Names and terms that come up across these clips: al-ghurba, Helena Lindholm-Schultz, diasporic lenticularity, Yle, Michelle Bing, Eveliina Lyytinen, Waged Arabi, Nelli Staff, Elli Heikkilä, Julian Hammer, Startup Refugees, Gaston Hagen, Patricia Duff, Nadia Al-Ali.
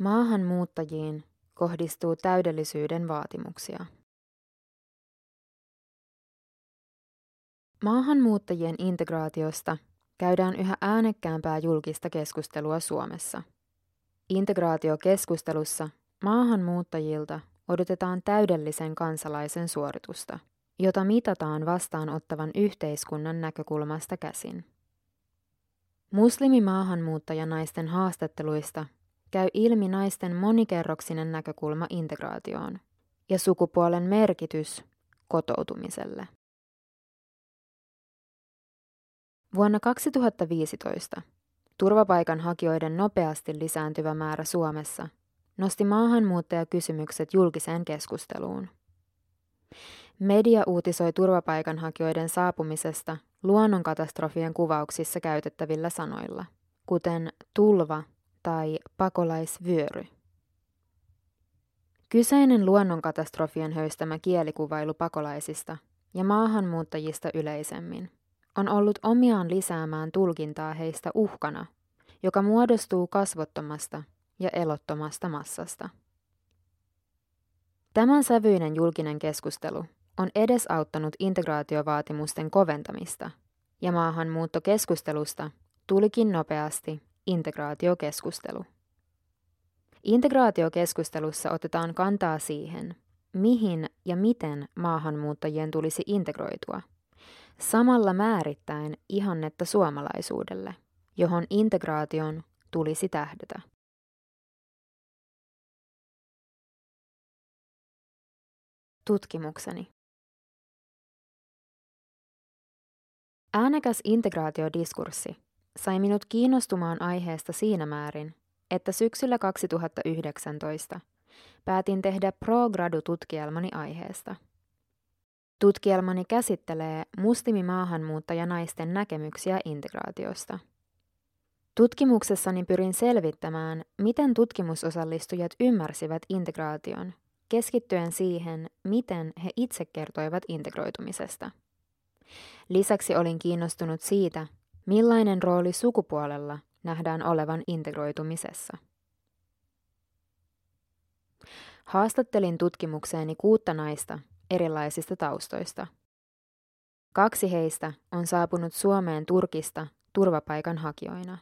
Maahanmuuttajiin kohdistuu täydellisyyden vaatimuksia. Maahanmuuttajien integraatiosta käydään yhä äänekkäämpää julkista keskustelua Suomessa. Integraatiokeskustelussa maahanmuuttajilta odotetaan täydellisen kansalaisen suoritusta, jota mitataan vastaanottavan yhteiskunnan näkökulmasta käsin. Muslimimaahanmuuttajanaisten haastatteluista käy ilmi naisten monikerroksinen näkökulma integraatioon ja sukupuolen merkitys kotoutumiselle. Vuonna 2015 turvapaikanhakijoiden nopeasti lisääntyvä määrä Suomessa nosti maahanmuuttajakysymykset julkiseen keskusteluun. Media uutisoi turvapaikanhakijoiden saapumisesta luonnonkatastrofien kuvauksissa käytettävillä sanoilla, kuten tulva tai pakolaisvyöry. Kyseinen luonnonkatastrofien höystämä kielikuvailu pakolaisista ja maahanmuuttajista yleisemmin on ollut omiaan lisäämään tulkintaa heistä uhkana, joka muodostuu kasvottomasta ja elottomasta massasta. Tämän sävyinen julkinen keskustelu on edesauttanut integraatiovaatimusten koventamista, ja maahanmuuttokeskustelusta tulikin nopeasti integraatiokeskustelu. Integraatiokeskustelussa otetaan kantaa siihen, mihin ja miten maahanmuuttajien tulisi integroitua, samalla määrittäen ihannetta suomalaisuudelle, johon integraation tulisi tähdätä. Tutkimukseni. Äänekäs integraatiodiskurssi sai minut kiinnostumaan aiheesta siinä määrin, että syksyllä 2019 päätin tehdä pro-gradu-tutkielmani aiheesta. Tutkielmani käsittelee muslimimaahanmuuttajanaisten näkemyksiä integraatiosta. Tutkimuksessani pyrin selvittämään, miten tutkimusosallistujat ymmärsivät integraation, keskittyen siihen, miten he itse kertoivat integroitumisesta. Lisäksi olin kiinnostunut siitä, millainen rooli sukupuolella nähdään olevan integroitumisessa. Haastattelin tutkimukseeni 6 naista erilaisista taustoista. 2 heistä on saapunut Suomeen Turkista turvapaikanhakijoina,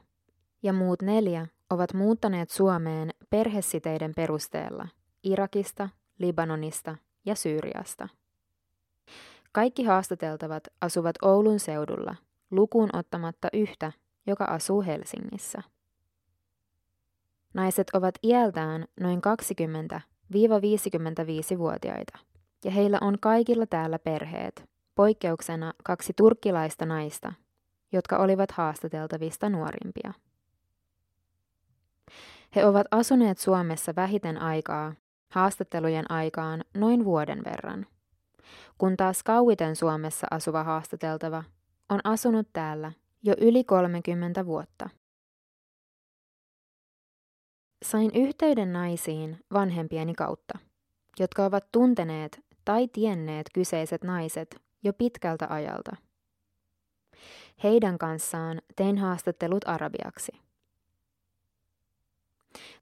ja muut 4 ovat muuttaneet Suomeen perhesiteiden perusteella Irakista, Libanonista ja Syyriasta. Kaikki haastateltavat asuvat Oulun seudulla, lukuun ottamatta yhtä, joka asuu Helsingissä. Naiset ovat iältään noin 20–55-vuotiaita, ja heillä on kaikilla täällä perheet, poikkeuksena 2 turkkilaista naista, jotka olivat haastateltavista nuorimpia. He ovat asuneet Suomessa vähiten aikaa, haastattelujen aikaan noin vuoden verran, kun taas kauiten Suomessa asuva haastateltava on asunut täällä jo yli 30 vuotta. Sain yhteyden naisiin vanhempieni kautta, jotka ovat tunteneet tai tienneet kyseiset naiset jo pitkältä ajalta. Heidän kanssaan tein haastattelut arabiaksi.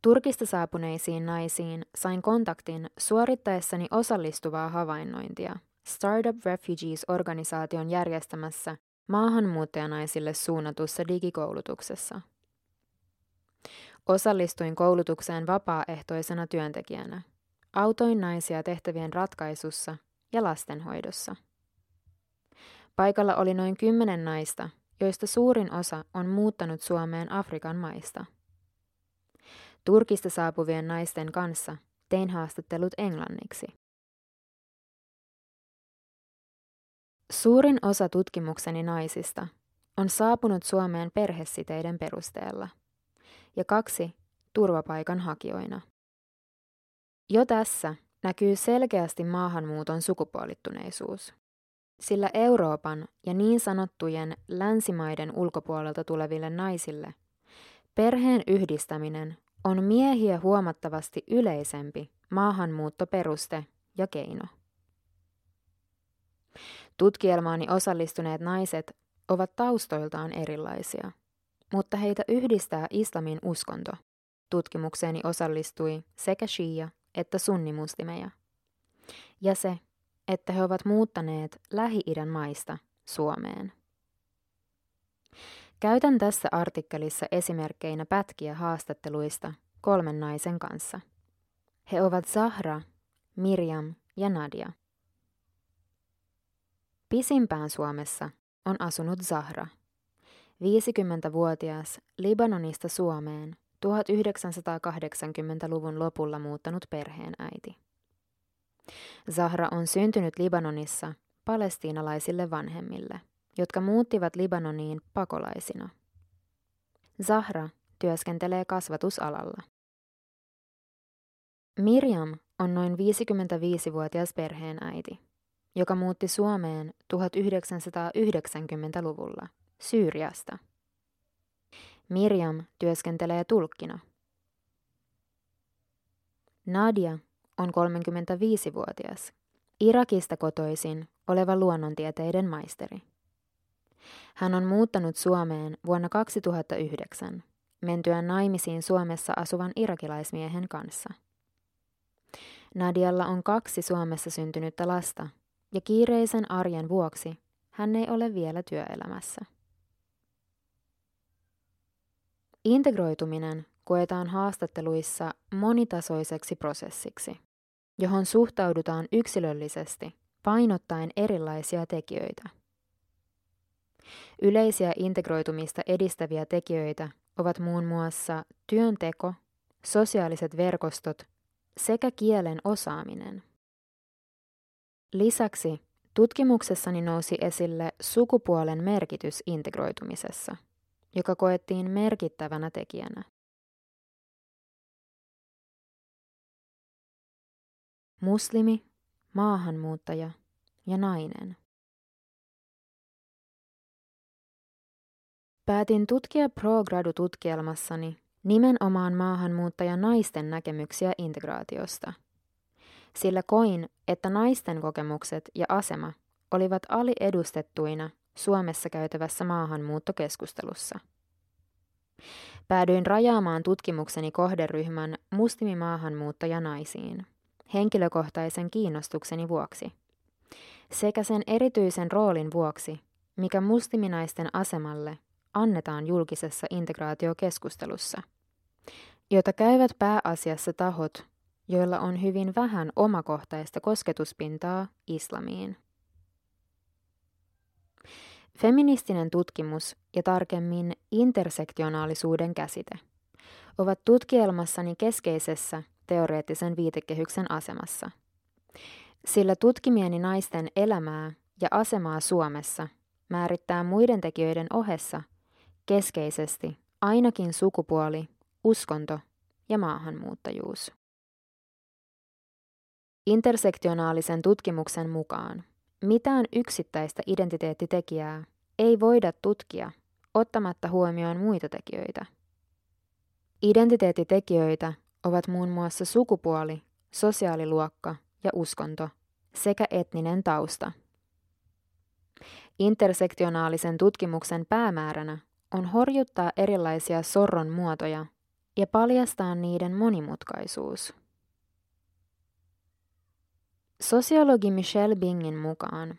Turkista saapuneisiin naisiin sain kontaktin suorittaessani osallistuvaa havainnointia Startup Refugees-organisaation järjestämässä maahanmuuttajanaisille suunnatussa digikoulutuksessa. Osallistuin koulutukseen vapaaehtoisena työntekijänä. Autoin naisia tehtävien ratkaisussa ja lastenhoidossa. Paikalla oli noin 10 naista, joista suurin osa on muuttanut Suomeen Afrikan maista. Turkista saapuvien naisten kanssa tein haastattelut englanniksi. Suurin osa tutkimukseni naisista on saapunut Suomeen perhesiteiden perusteella ja 2 turvapaikanhakijoina. Jo tässä näkyy selkeästi maahanmuuton sukupuolittuneisuus, sillä Euroopan ja niin sanottujen länsimaiden ulkopuolelta tuleville naisille perheen yhdistäminen on miehiä huomattavasti yleisempi maahanmuuttoperuste ja keino. Tutkielmaani osallistuneet naiset ovat taustoiltaan erilaisia, mutta heitä yhdistää islamin uskonto, Tutkimukseeni osallistui sekä shia että sunnimuslimeja. Ja se, että he ovat muuttaneet Lähi-idän maista Suomeen. Käytän tässä artikkelissa esimerkkeinä pätkiä haastatteluista 3 naisen kanssa. He ovat Zahra, Mirjam ja Nadia. Pisimpään Suomessa on asunut Zahra, 50-vuotias Libanonista Suomeen 1980-luvun lopulla muuttanut perheenäiti. Zahra on syntynyt Libanonissa palestiinalaisille vanhemmille, jotka muuttivat Libanoniin pakolaisina. Zahra työskentelee kasvatusalalla. Mirjam on noin 55-vuotias perheenäiti, joka muutti Suomeen 1990-luvulla Syyriasta. Mirjam työskentelee tulkkina. Nadia on 35-vuotias, Irakista kotoisin oleva luonnontieteiden maisteri. Hän on muuttanut Suomeen vuonna 2009, mentyään naimisiin Suomessa asuvan irakilaismiehen kanssa. Nadialla on 2 Suomessa syntynyttä lasta, ja kiireisen arjen vuoksi hän ei ole vielä työelämässä. Integroituminen koetaan haastatteluissa monitasoiseksi prosessiksi, johon suhtaudutaan yksilöllisesti painottaen erilaisia tekijöitä. Yleisiä integroitumista edistäviä tekijöitä ovat muun muassa työnteko, sosiaaliset verkostot sekä kielen osaaminen. Lisäksi tutkimuksessani nousi esille sukupuolen merkitys integroitumisessa, joka koettiin merkittävänä tekijänä. Muslimi, maahanmuuttaja ja nainen. Päätin tutkia ProGradu-tutkielmassani nimenomaan maahanmuuttajanaisten näkemyksiä integraatiosta, sillä koin, että naisten kokemukset ja asema olivat aliedustettuina Suomessa käytävässä maahanmuuttokeskustelussa. Päädyin rajaamaan tutkimukseni kohderyhmän muslimimaahanmuuttajanaisiin henkilökohtaisen kiinnostukseni vuoksi sekä sen erityisen roolin vuoksi, mikä musliminaisten asemalle annetaan julkisessa integraatiokeskustelussa, jota käyvät pääasiassa tahot, joilla on hyvin vähän omakohtaista kosketuspintaa islamiin. Feministinen tutkimus ja tarkemmin intersektionaalisuuden käsite ovat tutkielmassani keskeisessä teoreettisen viitekehyksen asemassa, sillä tutkimieni naisten elämää ja asemaa Suomessa määrittää muiden tekijöiden ohessa keskeisesti ainakin sukupuoli, uskonto ja maahanmuuttajuus. Intersektionaalisen tutkimuksen mukaan mitään yksittäistä identiteettitekijää ei voida tutkia ottamatta huomioon muita tekijöitä. Identiteettitekijöitä ovat muun muassa sukupuoli, sosiaaliluokka ja uskonto sekä etninen tausta. Intersektionaalisen tutkimuksen päämääränä on horjuttaa erilaisia sorron muotoja ja paljastaa niiden monimutkaisuus. Sosiologi Michelle Bingin mukaan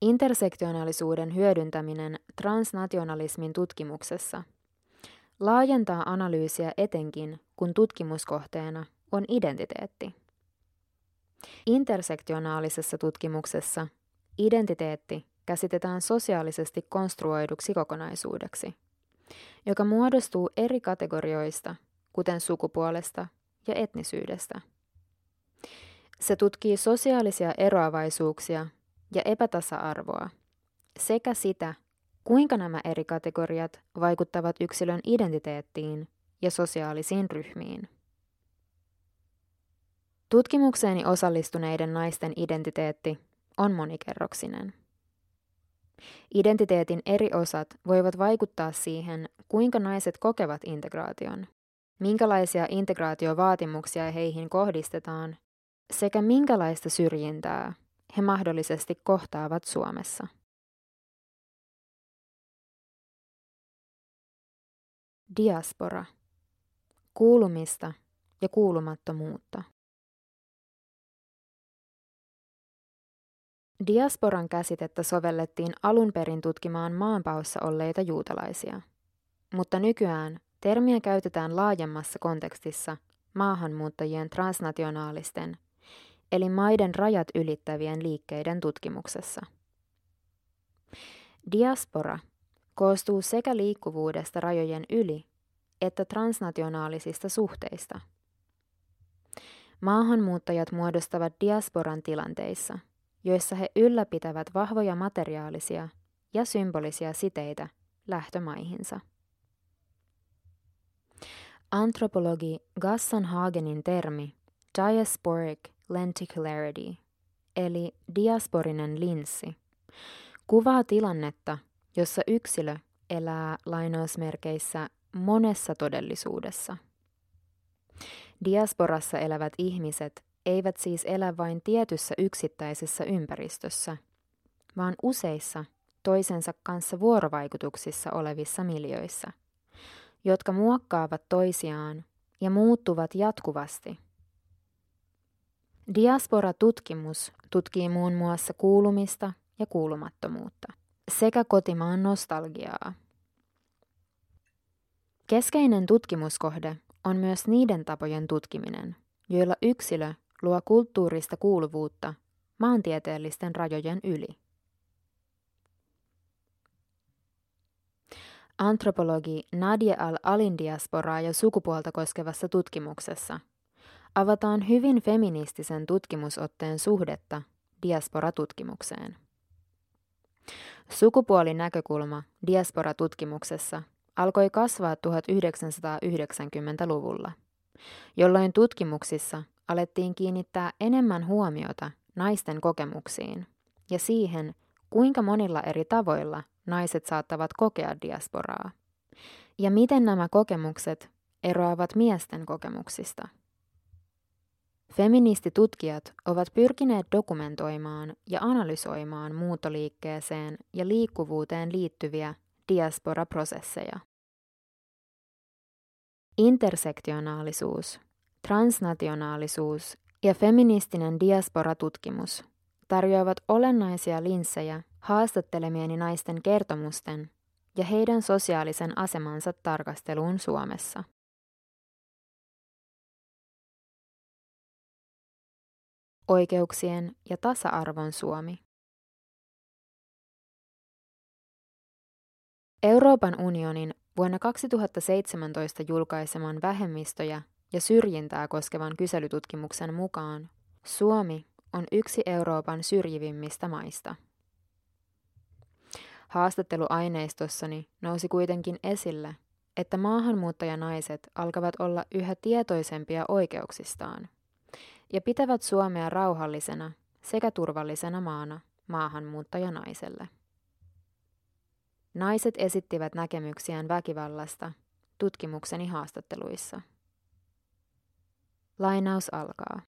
intersektionaalisuuden hyödyntäminen transnationalismin tutkimuksessa laajentaa analyysiä etenkin, kun tutkimuskohteena on identiteetti. Intersektionaalisessa tutkimuksessa identiteetti käsitetään sosiaalisesti konstruoiduksi kokonaisuudeksi, joka muodostuu eri kategorioista, kuten sukupuolesta ja etnisyydestä. Se tutkii sosiaalisia eroavaisuuksia ja epätasa-arvoa sekä sitä, kuinka nämä eri kategoriat vaikuttavat yksilön identiteettiin ja sosiaalisiin ryhmiin. Tutkimukseeni osallistuneiden naisten identiteetti on monikerroksinen. Identiteetin eri osat voivat vaikuttaa siihen, kuinka naiset kokevat integraation, minkälaisia integraatiovaatimuksia heihin kohdistetaan sekä minkälaista syrjintää he mahdollisesti kohtaavat Suomessa. Diaspora. kuulumista ja kuulumattomuutta. Diasporan käsitettä sovellettiin alun perin tutkimaan maanpaossa olleita juutalaisia, mutta nykyään termiä käytetään laajemmassa kontekstissa maahanmuuttajien transnationaalisten, eli maiden rajat ylittävien liikkeiden tutkimuksessa. Diaspora koostuu sekä liikkuvuudesta rajojen yli että transnationaalisista suhteista. Maahanmuuttajat muodostavat diasporan tilanteissa, joissa he ylläpitävät vahvoja materiaalisia ja symbolisia siteitä lähtömaihinsa. Antropologi Gaston Hagenin termi diasporic lenticularity, eli diasporinen linssi, kuvaa tilannetta, jossa yksilö elää lainausmerkeissä monessa todellisuudessa. Diasporassa elävät ihmiset eivät siis elä vain tietyssä yksittäisessä ympäristössä, vaan useissa toisensa kanssa vuorovaikutuksissa olevissa miljöissä, jotka muokkaavat toisiaan ja muuttuvat jatkuvasti. Diaspora-tutkimus tutkii muun muassa kuulumista ja kuulumattomuutta sekä kotimaan nostalgiaa. Keskeinen tutkimuskohde on myös niiden tapojen tutkiminen, joilla yksilö luo kulttuurista kuuluvuutta maantieteellisten rajojen yli. Antropologi Nadia Al-Alin diasporaa ja sukupuolta koskevassa tutkimuksessa avataan hyvin feministisen tutkimusotteen suhdetta diasporatutkimukseen. Sukupuolinäkökulma diasporatutkimuksessa alkoi kasvaa 1990-luvulla, jolloin tutkimuksissa alettiin kiinnittää enemmän huomiota naisten kokemuksiin ja siihen, kuinka monilla eri tavoilla naiset saattavat kokea diasporaa ja miten nämä kokemukset eroavat miesten kokemuksista. Feministitutkijat ovat pyrkineet dokumentoimaan ja analysoimaan muuttoliikkeeseen ja liikkuvuuteen liittyviä diasporaprosesseja. Intersektionaalisuus, transnationaalisuus ja feministinen diasporatutkimus tarjoavat olennaisia linssejä haastattelemieni naisten kertomusten ja heidän sosiaalisen asemansa tarkasteluun Suomessa. Oikeuksien ja tasa-arvon Suomi. Euroopan unionin vuonna 2017 julkaiseman vähemmistöjä ja syrjintää koskevan kyselytutkimuksen mukaan Suomi on yksi Euroopan syrjivimmistä maista. Haastatteluaineistossani nousi kuitenkin esille, että maahanmuuttajanaiset alkavat olla yhä tietoisempia oikeuksistaan ja pitävät Suomea rauhallisena sekä turvallisena maana maahanmuuttajanaiselle. Naiset esittivät näkemyksiään väkivallasta tutkimukseni haastatteluissa. Lainaus alkaa.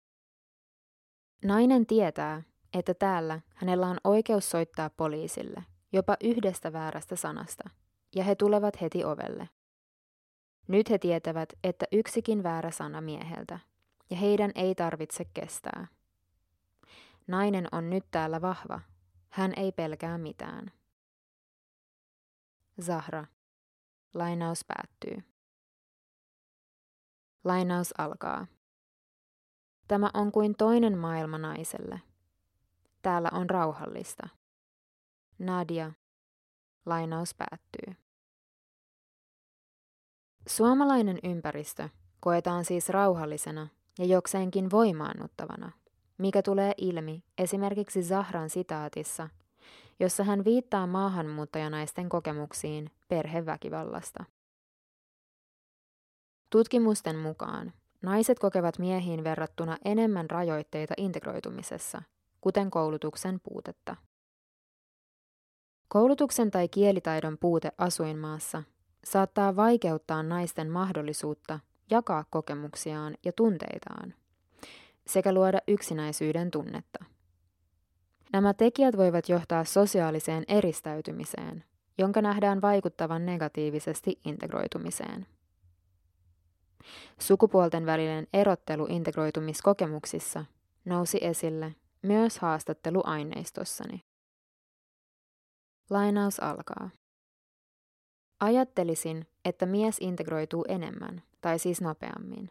Nainen tietää, että täällä hänellä on oikeus soittaa poliisille, jopa yhdestä väärästä sanasta, ja he tulevat heti ovelle. Nyt he tietävät, että yksikin väärä sana mieheltä, ja heidän ei tarvitse kestää. Nainen on nyt täällä vahva, hän ei pelkää mitään. Zahra. Lainaus päättyy. Lainaus alkaa. Tämä on kuin toinen maailma naiselle. Täällä on rauhallista. Nadia. Lainaus päättyy. Suomalainen ympäristö koetaan siis rauhallisena ja jokseenkin voimaannuttavana, mikä tulee ilmi esimerkiksi Zahran sitaatissa, jossa hän viittaa maahanmuuttajanaisten kokemuksiin perheväkivallasta. Tutkimusten mukaan naiset kokevat miehiin verrattuna enemmän rajoitteita integroitumisessa, kuten koulutuksen puutetta. Koulutuksen tai kielitaidon puute asuinmaassa saattaa vaikeuttaa naisten mahdollisuutta jakaa kokemuksiaan ja tunteitaan sekä luoda yksinäisyyden tunnetta. Nämä tekijät voivat johtaa sosiaaliseen eristäytymiseen, jonka nähdään vaikuttavan negatiivisesti integroitumiseen. Sukupuolten välinen erottelu integroitumiskokemuksissa nousi esille myös haastatteluaineistossani. Lainaus alkaa. Ajattelisin, että mies integroituu enemmän, tai siis nopeammin.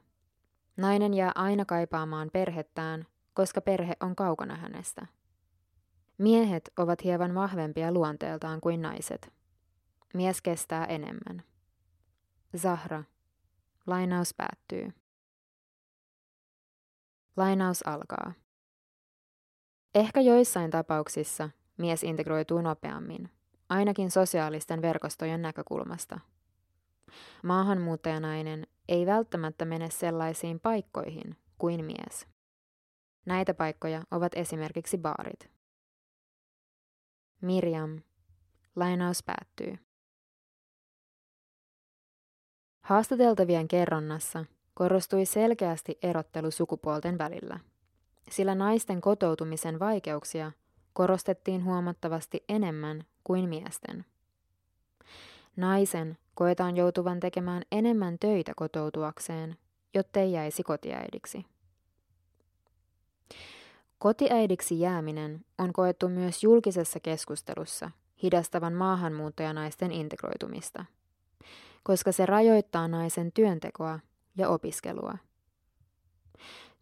Nainen jää aina kaipaamaan perhettään, koska perhe on kaukana hänestä. Miehet ovat hieman vahvempia luonteeltaan kuin naiset. Mies kestää enemmän. Zahra. Lainaus päättyy. Lainaus alkaa. Ehkä joissain tapauksissa mies integroituu nopeammin, ainakin sosiaalisten verkostojen näkökulmasta. Maahanmuuttajanainen ei välttämättä mene sellaisiin paikkoihin kuin mies. Näitä paikkoja ovat esimerkiksi baarit. Mirjam. Lainaus päättyy. Haastateltavien kerronnassa korostui selkeästi erottelu sukupuolten välillä, sillä naisten kotoutumisen vaikeuksia korostettiin huomattavasti enemmän kuin miesten. Naisen koetaan joutuvan tekemään enemmän töitä kotoutuakseen, jottei jäisi kotiäidiksi. Kotiäidiksi jääminen on koettu myös julkisessa keskustelussa hidastavan maahanmuuttajanaisten integroitumista, koska se rajoittaa naisen työntekoa ja opiskelua.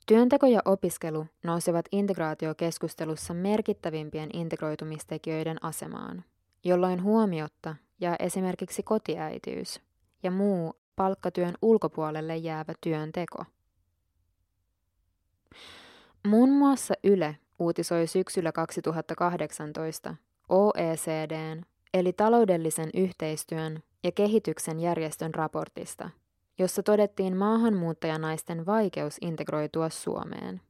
Työnteko ja opiskelu nousevat integraatiokeskustelussa merkittävimpien integroitumistekijöiden asemaan, jolloin huomiotta jää esimerkiksi kotiäitiys ja muu palkkatyön ulkopuolelle jäävä työnteko. Muun muassa Yle uutisoi syksyllä 2018 OECD:n eli taloudellisen yhteistyön ja kehityksen järjestön raportista, jossa todettiin maahanmuuttajanaisten vaikeus integroitua Suomeen.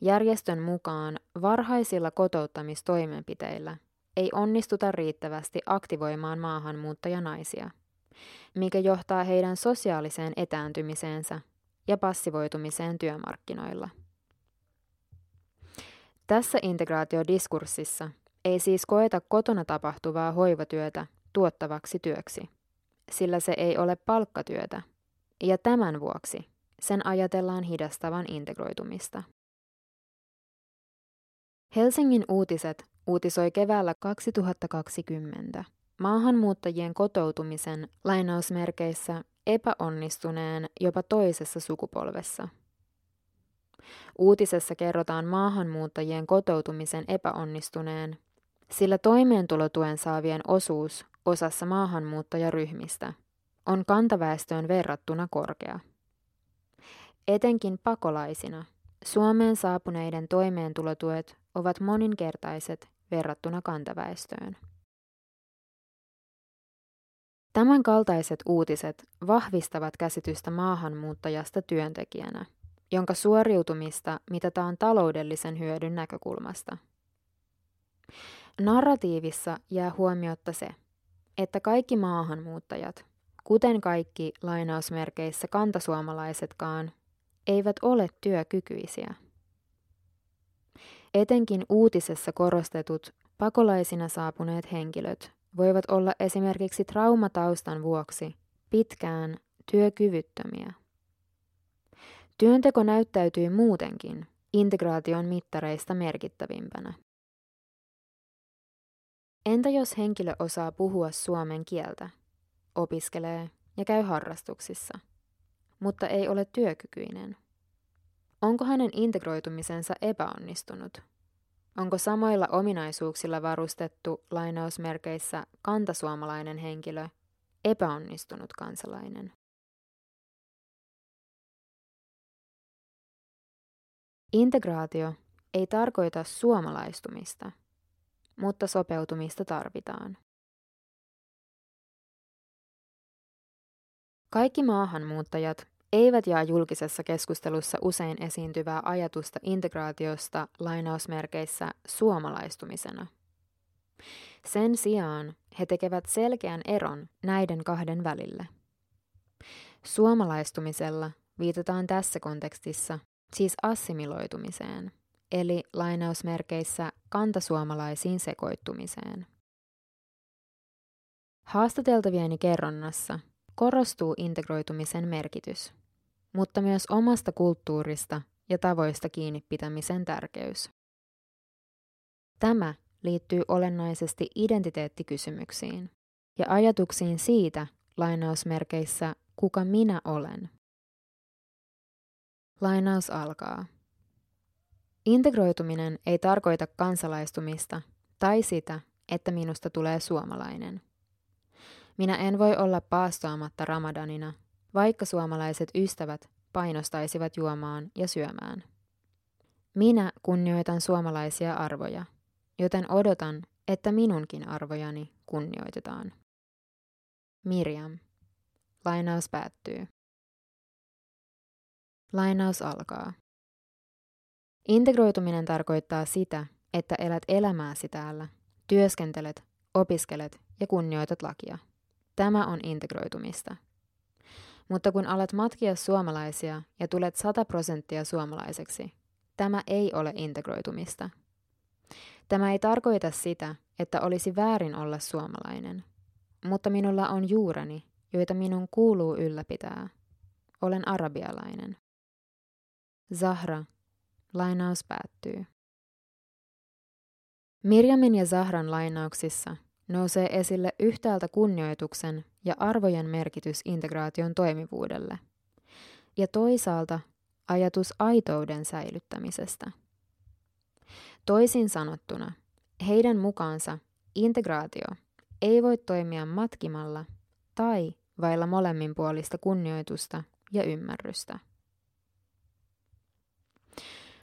Järjestön mukaan varhaisilla kotouttamistoimenpiteillä ei onnistuta riittävästi aktivoimaan maahanmuuttajanaisia, mikä johtaa heidän sosiaaliseen etääntymiseensä ja passivoitumiseen työmarkkinoilla. Tässä integraatiodiskurssissa ei siis koeta kotona tapahtuvaa hoivatyötä tuottavaksi työksi, sillä se ei ole palkkatyötä, ja tämän vuoksi sen ajatellaan hidastavan integroitumista. Helsingin Uutiset uutisoi keväällä 2020 maahanmuuttajien kotoutumisen lainausmerkeissä epäonnistuneen jopa toisessa sukupolvessa. Uutisessa kerrotaan maahanmuuttajien kotoutumisen epäonnistuneen, sillä toimeentulotuen saavien osuus osassa maahanmuuttajaryhmistä on kantaväestöön verrattuna korkea. Etenkin pakolaisina Suomeen saapuneiden toimeentulotuet ovat moninkertaiset verrattuna kantaväestöön. Tämän kaltaiset uutiset vahvistavat käsitystä maahanmuuttajasta työntekijänä, jonka suoriutumista mitataan taloudellisen hyödyn näkökulmasta. Narratiivissa jää huomiotta se, että kaikki maahanmuuttajat, kuten kaikki lainausmerkeissä kantasuomalaisetkaan, eivät ole työkykyisiä. Etenkin uutisessa korostetut pakolaisina saapuneet henkilöt voivat olla esimerkiksi traumataustan vuoksi pitkään työkyvyttömiä. Työnteko näyttäytyy muutenkin integraation mittareista merkittävimpänä. Entä jos henkilö osaa puhua suomen kieltä, opiskelee ja käy harrastuksissa, mutta ei ole työkykyinen? Onko hänen integroitumisensa epäonnistunut? Onko samoilla ominaisuuksilla varustettu lainausmerkeissä kantasuomalainen henkilö epäonnistunut kansalainen? Integraatio ei tarkoita suomalaistumista, mutta sopeutumista tarvitaan. Kaikki maahanmuuttajat eivät jaa julkisessa keskustelussa usein esiintyvää ajatusta integraatiosta lainausmerkeissä suomalaistumisena. Sen sijaan he tekevät selkeän eron näiden kahden välille. Suomalaistumisella viitataan tässä kontekstissa siis assimiloitumiseen, eli lainausmerkeissä kantasuomalaisiin sekoittumiseen. Haastateltavieni kerronnassa korostuu integroitumisen merkitys, mutta myös omasta kulttuurista ja tavoista kiinni pitämisen tärkeys. Tämä liittyy olennaisesti identiteettikysymyksiin ja ajatuksiin siitä, lainausmerkeissä, kuka minä olen. Lainaus alkaa. Integroituminen ei tarkoita kansalaistumista tai sitä, että minusta tulee suomalainen. Minä en voi olla paastoamatta ramadanina, vaikka suomalaiset ystävät painostaisivat juomaan ja syömään. Minä kunnioitan suomalaisia arvoja, joten odotan, että minunkin arvojani kunnioitetaan. Mirjam. Lainaus päättyy. Lainaus alkaa. Integroituminen tarkoittaa sitä, että elät elämääsi täällä, työskentelet, opiskelet ja kunnioitat lakia. Tämä on integroitumista. Mutta kun alat matkia suomalaisia ja tulet 100% suomalaiseksi, tämä ei ole integroitumista. Tämä ei tarkoita sitä, että olisi väärin olla suomalainen. Mutta minulla on juureni, joita minun kuuluu ylläpitää. Olen arabialainen. Zahra. Lainaus päättyy. Mirjamin ja Zahran lainauksissa nousee esille yhtäältä kunnioituksen ja arvojen merkitys integraation toimivuudelle, ja toisaalta ajatus aitouden säilyttämisestä. Toisin sanottuna, heidän mukaansa integraatio ei voi toimia matkimalla tai vailla molemminpuolista kunnioitusta ja ymmärrystä.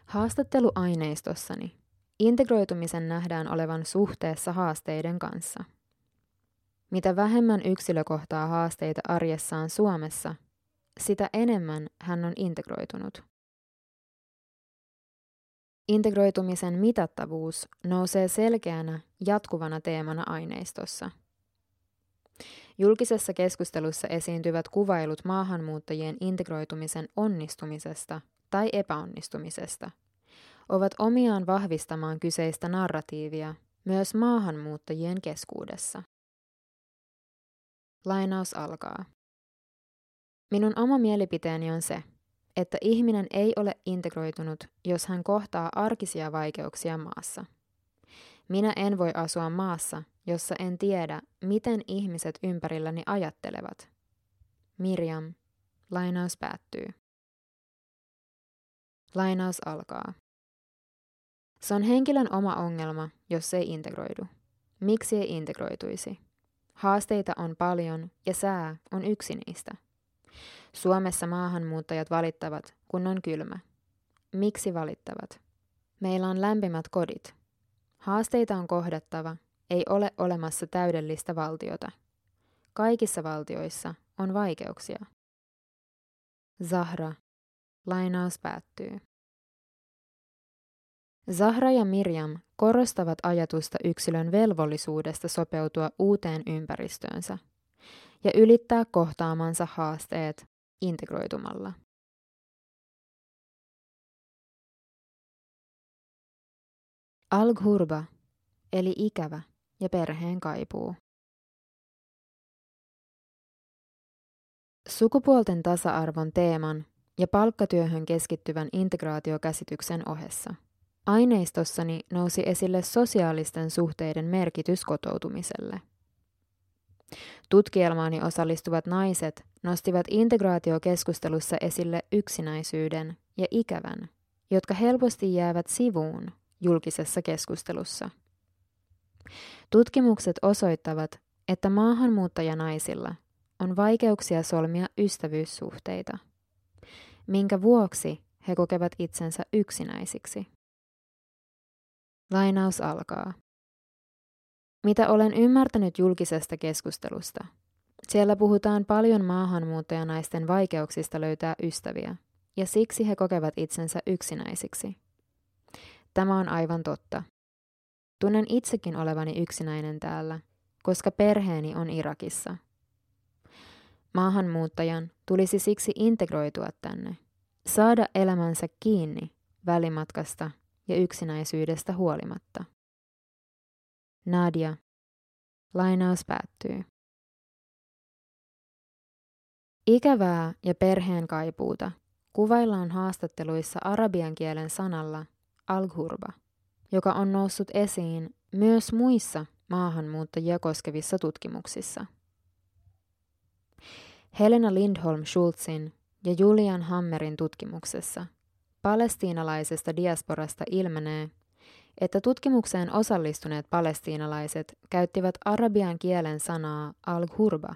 Haastatteluaineistossani integroitumisen nähdään olevan suhteessa haasteiden kanssa. Mitä vähemmän yksilö kohtaa haasteita arjessaan Suomessa, sitä enemmän hän on integroitunut. Integroitumisen mitattavuus nousee selkeänä jatkuvana teemana aineistossa. Julkisessa keskustelussa esiintyvät kuvailut maahanmuuttajien integroitumisen onnistumisesta tai epäonnistumisesta ovat omiaan vahvistamaan kyseistä narratiivia myös maahanmuuttajien keskuudessa. Lainaus alkaa. Minun oma mielipiteeni on se, että ihminen ei ole integroitunut, jos hän kohtaa arkisia vaikeuksia maassa. Minä en voi asua maassa, jossa en tiedä, miten ihmiset ympärilläni ajattelevat. Mirjam. Lainaus päättyy. Lainaus alkaa. Se on henkilön oma ongelma, jos ei integroidu. Miksi ei integroituisi? Haasteita on paljon ja sää on yksi niistä. Suomessa maahanmuuttajat valittavat, kun on kylmä. Miksi valittavat? Meillä on lämpimät kodit. Haasteita on kohdattava, ei ole olemassa täydellistä valtiota. Kaikissa valtioissa on vaikeuksia. Zahra. Lainaus päättyy. Zahra ja Mirjam korostavat ajatusta yksilön velvollisuudesta sopeutua uuteen ympäristöönsä ja ylittää kohtaamansa haasteet integroitumalla. Al-Ghurba, eli ikävä ja perheen kaipuu. Sukupuolten tasa-arvon teeman ja palkkatyöhön keskittyvän integraatiokäsityksen ohessa aineistossani nousi esille sosiaalisten suhteiden merkitys kotoutumiselle. Tutkielmaani osallistuvat naiset nostivat integraatiokeskustelussa esille yksinäisyyden ja ikävän, jotka helposti jäävät sivuun julkisessa keskustelussa. Tutkimukset osoittavat, että maahanmuuttajanaisilla on vaikeuksia solmia ystävyyssuhteita, minkä vuoksi he kokevat itsensä yksinäisiksi. Lainaus alkaa. Mitä olen ymmärtänyt julkisesta keskustelusta? Siellä puhutaan paljon maahanmuuttajanaisten vaikeuksista löytää ystäviä, ja siksi he kokevat itsensä yksinäisiksi. Tämä on aivan totta. Tunnen itsekin olevani yksinäinen täällä, koska perheeni on Irakissa. Maahanmuuttajan tulisi siksi integroitua tänne, saada elämänsä kiinni välimatkasta ja yksinäisyydestä huolimatta. Nadia. Lainaus päättyy. Ikävää ja perheen kaipuuta kuvaillaan haastatteluissa arabian kielen sanalla al-ghurba, joka on noussut esiin myös muissa maahanmuuttajia koskevissa tutkimuksissa. Helena Lindholm-Schultzin ja Julian Hammerin tutkimuksessa palestiinalaisesta diasporasta ilmenee, että tutkimukseen osallistuneet palestiinalaiset käyttivät arabian kielen sanaa al-ghurba,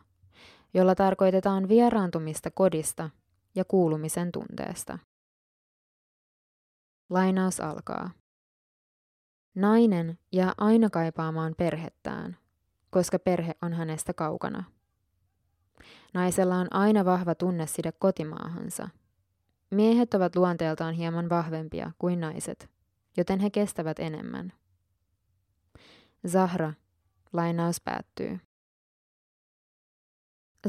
jolla tarkoitetaan vieraantumista kodista ja kuulumisen tunteesta. Lainaus alkaa. Nainen jää aina kaipaamaan perhettään, koska perhe on hänestä kaukana. Naisella on aina vahva tunneside kotimaahansa. Miehet ovat luonteeltaan hieman vahvempia kuin naiset, joten he kestävät enemmän. Zahra, lainaus päättyy.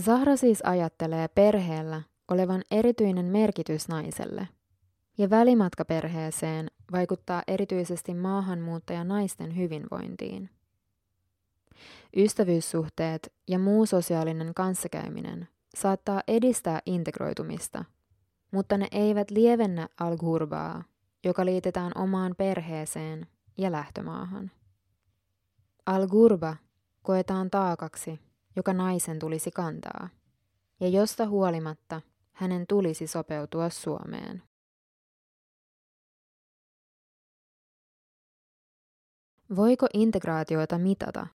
Zahra siis ajattelee perheellä olevan erityinen merkitys naiselle, ja välimatka perheeseen vaikuttaa erityisesti maahanmuuttajanaisten hyvinvointiin. Ystävyyssuhteet ja muu sosiaalinen kanssakäyminen saattaa edistää integroitumista, mutta ne eivät lievennä al-ghurbaa, joka liitetään omaan perheeseen ja lähtömaahan. Al-ghurba koetaan taakaksi, joka naisen tulisi kantaa, ja josta huolimatta hänen tulisi sopeutua Suomeen. Voiko integraatiota mitata?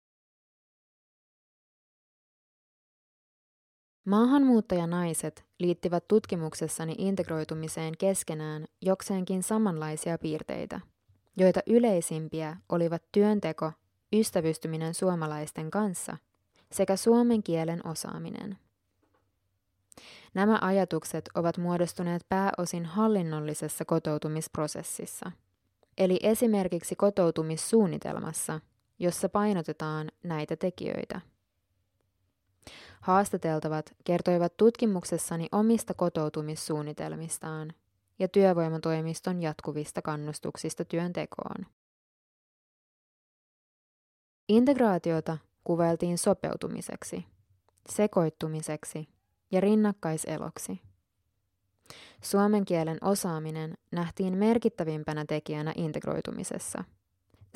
Maahanmuuttajanaiset liittivät tutkimuksessani integroitumiseen keskenään jokseenkin samanlaisia piirteitä, joita yleisimpiä olivat työnteko, ystävystyminen suomalaisten kanssa sekä suomen kielen osaaminen. Nämä ajatukset ovat muodostuneet pääosin hallinnollisessa kotoutumisprosessissa, eli esimerkiksi kotoutumissuunnitelmassa, jossa painotetaan näitä tekijöitä. Haastateltavat kertoivat tutkimuksessani omista kotoutumissuunnitelmistaan ja työvoimatoimiston jatkuvista kannustuksista työntekoon. Integraatiota kuvailtiin sopeutumiseksi, sekoittumiseksi ja rinnakkaiseloksi. Suomen kielen osaaminen nähtiin merkittävimpänä tekijänä integroitumisessa,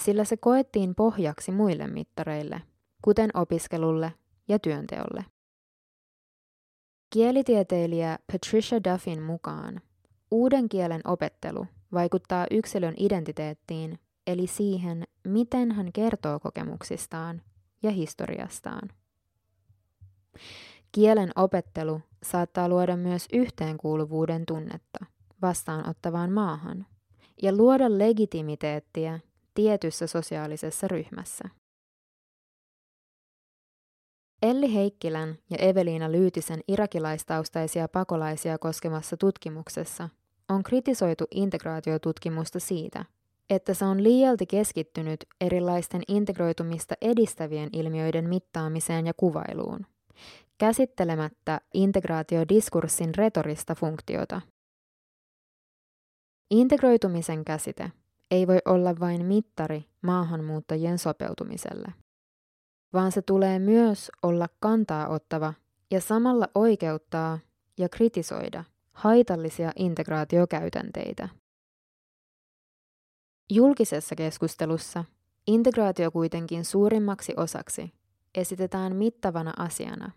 sillä se koettiin pohjaksi muille mittareille, kuten opiskelulle ja työnteolle. Kielitieteilijä Patricia Duffin mukaan uuden kielen opettelu vaikuttaa yksilön identiteettiin, eli siihen, miten hän kertoo kokemuksistaan ja historiastaan. Kielen opettelu saattaa luoda myös yhteenkuuluvuuden tunnetta vastaanottavaan maahan ja luoda legitimiteettiä tietyssä sosiaalisessa ryhmässä. Elli Heikkilän ja Eveliina Lyytisen irakilaistaustaisia pakolaisia koskevassa tutkimuksessa on kritisoitu integraatiotutkimusta siitä, että se on liialti keskittynyt erilaisten integroitumista edistävien ilmiöiden mittaamiseen ja kuvailuun, käsittelemättä integraatiodiskurssin retorista funktiota. Integroitumisen käsite ei voi olla vain mittari maahanmuuttajien sopeutumiselle, vaan se tulee myös olla kantaa ottava ja samalla oikeuttaa ja kritisoida haitallisia integraatiokäytänteitä. Julkisessa keskustelussa integraatio kuitenkin suurimmaksi osaksi esitetään mittavana asiana,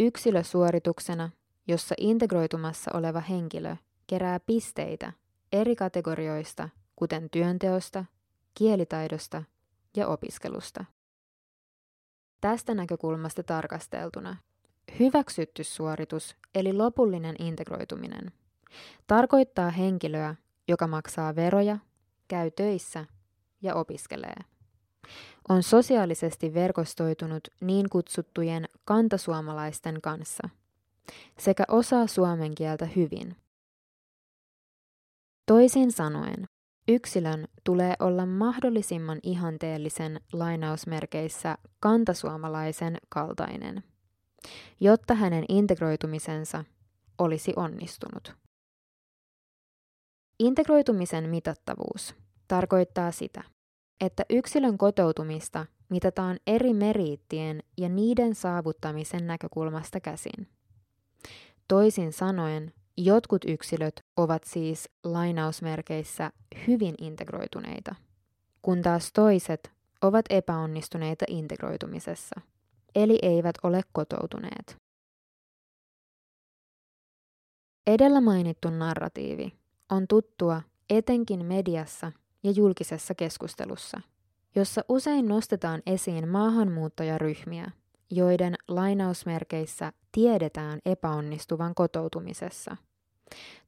yksilösuorituksena, jossa integroitumassa oleva henkilö kerää pisteitä eri kategorioista, kuten työnteosta, kielitaidosta ja opiskelusta. Tästä näkökulmasta tarkasteltuna hyväksytty suoritus, eli lopullinen integroituminen, tarkoittaa henkilöä, joka maksaa veroja, käy töissä ja opiskelee. On sosiaalisesti verkostoitunut niin kutsuttujen kantasuomalaisten kanssa sekä osaa suomen kieltä hyvin. Toisin sanoen, yksilön tulee olla mahdollisimman ihanteellisen lainausmerkeissä kantasuomalaisen kaltainen, jotta hänen integroitumisensa olisi onnistunut. Integroitumisen mitattavuus tarkoittaa sitä, että yksilön kotoutumista mitataan eri meriittien ja niiden saavuttamisen näkökulmasta käsin, Toisin sanoen, jotkut yksilöt ovat siis lainausmerkeissä hyvin integroituneita, kun taas toiset ovat epäonnistuneita integroitumisessa, eli eivät ole kotoutuneet. Edellä mainittu narratiivi on tuttua etenkin mediassa ja julkisessa keskustelussa, jossa usein nostetaan esiin maahanmuuttajaryhmiä, joiden lainausmerkeissä tiedetään epäonnistuvan kotoutumisessa,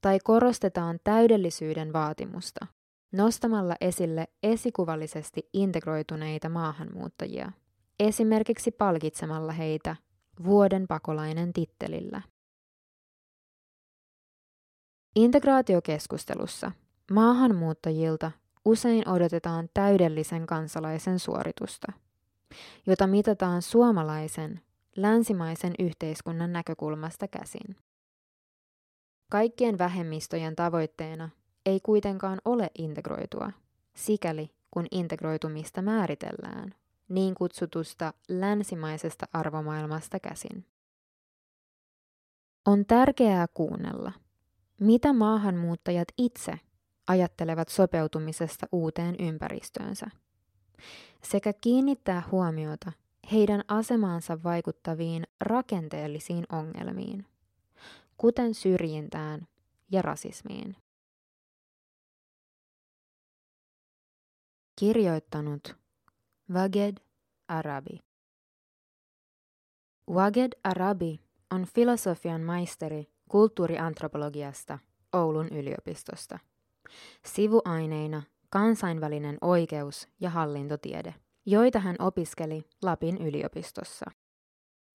tai korostetaan täydellisyyden vaatimusta nostamalla esille esikuvallisesti integroituneita maahanmuuttajia, esimerkiksi palkitsemalla heitä vuoden pakolainen tittelillä. Integraatiokeskustelussa maahanmuuttajilta usein odotetaan täydellisen kansalaisen suoritusta, jota mitataan suomalaisen, länsimaisen yhteiskunnan näkökulmasta käsin. Kaikkien vähemmistöjen tavoitteena ei kuitenkaan ole integroitua, sikäli kun integroitumista määritellään niin kutsutusta länsimaisesta arvomaailmasta käsin. On tärkeää kuunnella, mitä maahanmuuttajat itse ajattelevat sopeutumisesta uuteen ympäristöönsä, sekä kiinnittää huomiota heidän asemaansa vaikuttaviin rakenteellisiin ongelmiin, kuten syrjintään ja rasismiin. Kirjoittanut Waged Arabi. Waged Arabi on filosofian maisteri kulttuuriantropologiasta Oulun yliopistosta. Sivuaineina kansainvälinen oikeus ja hallintotiede, joita hän opiskeli Lapin yliopistossa.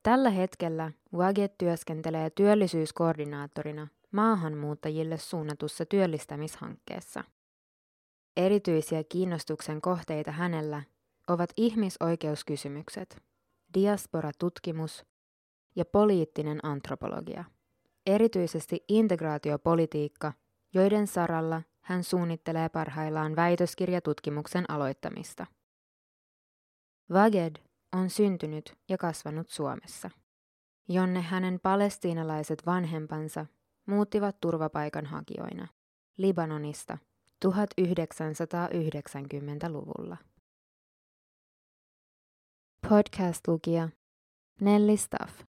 Tällä hetkellä Waged työskentelee työllisyyskoordinaattorina maahanmuuttajille suunnatussa työllistämishankkeessa. Erityisiä kiinnostuksen kohteita hänellä ovat ihmisoikeuskysymykset, diasporatutkimus ja poliittinen antropologia, erityisesti integraatiopolitiikka, joiden saralla hän suunnittelee parhaillaan väitöskirjatutkimuksen aloittamista. Waged on syntynyt ja kasvanut Suomessa, jonne hänen palestiinalaiset vanhempansa muuttivat turvapaikanhakijoina Libanonista 1990-luvulla. Podcast-lukija Nelli Staff.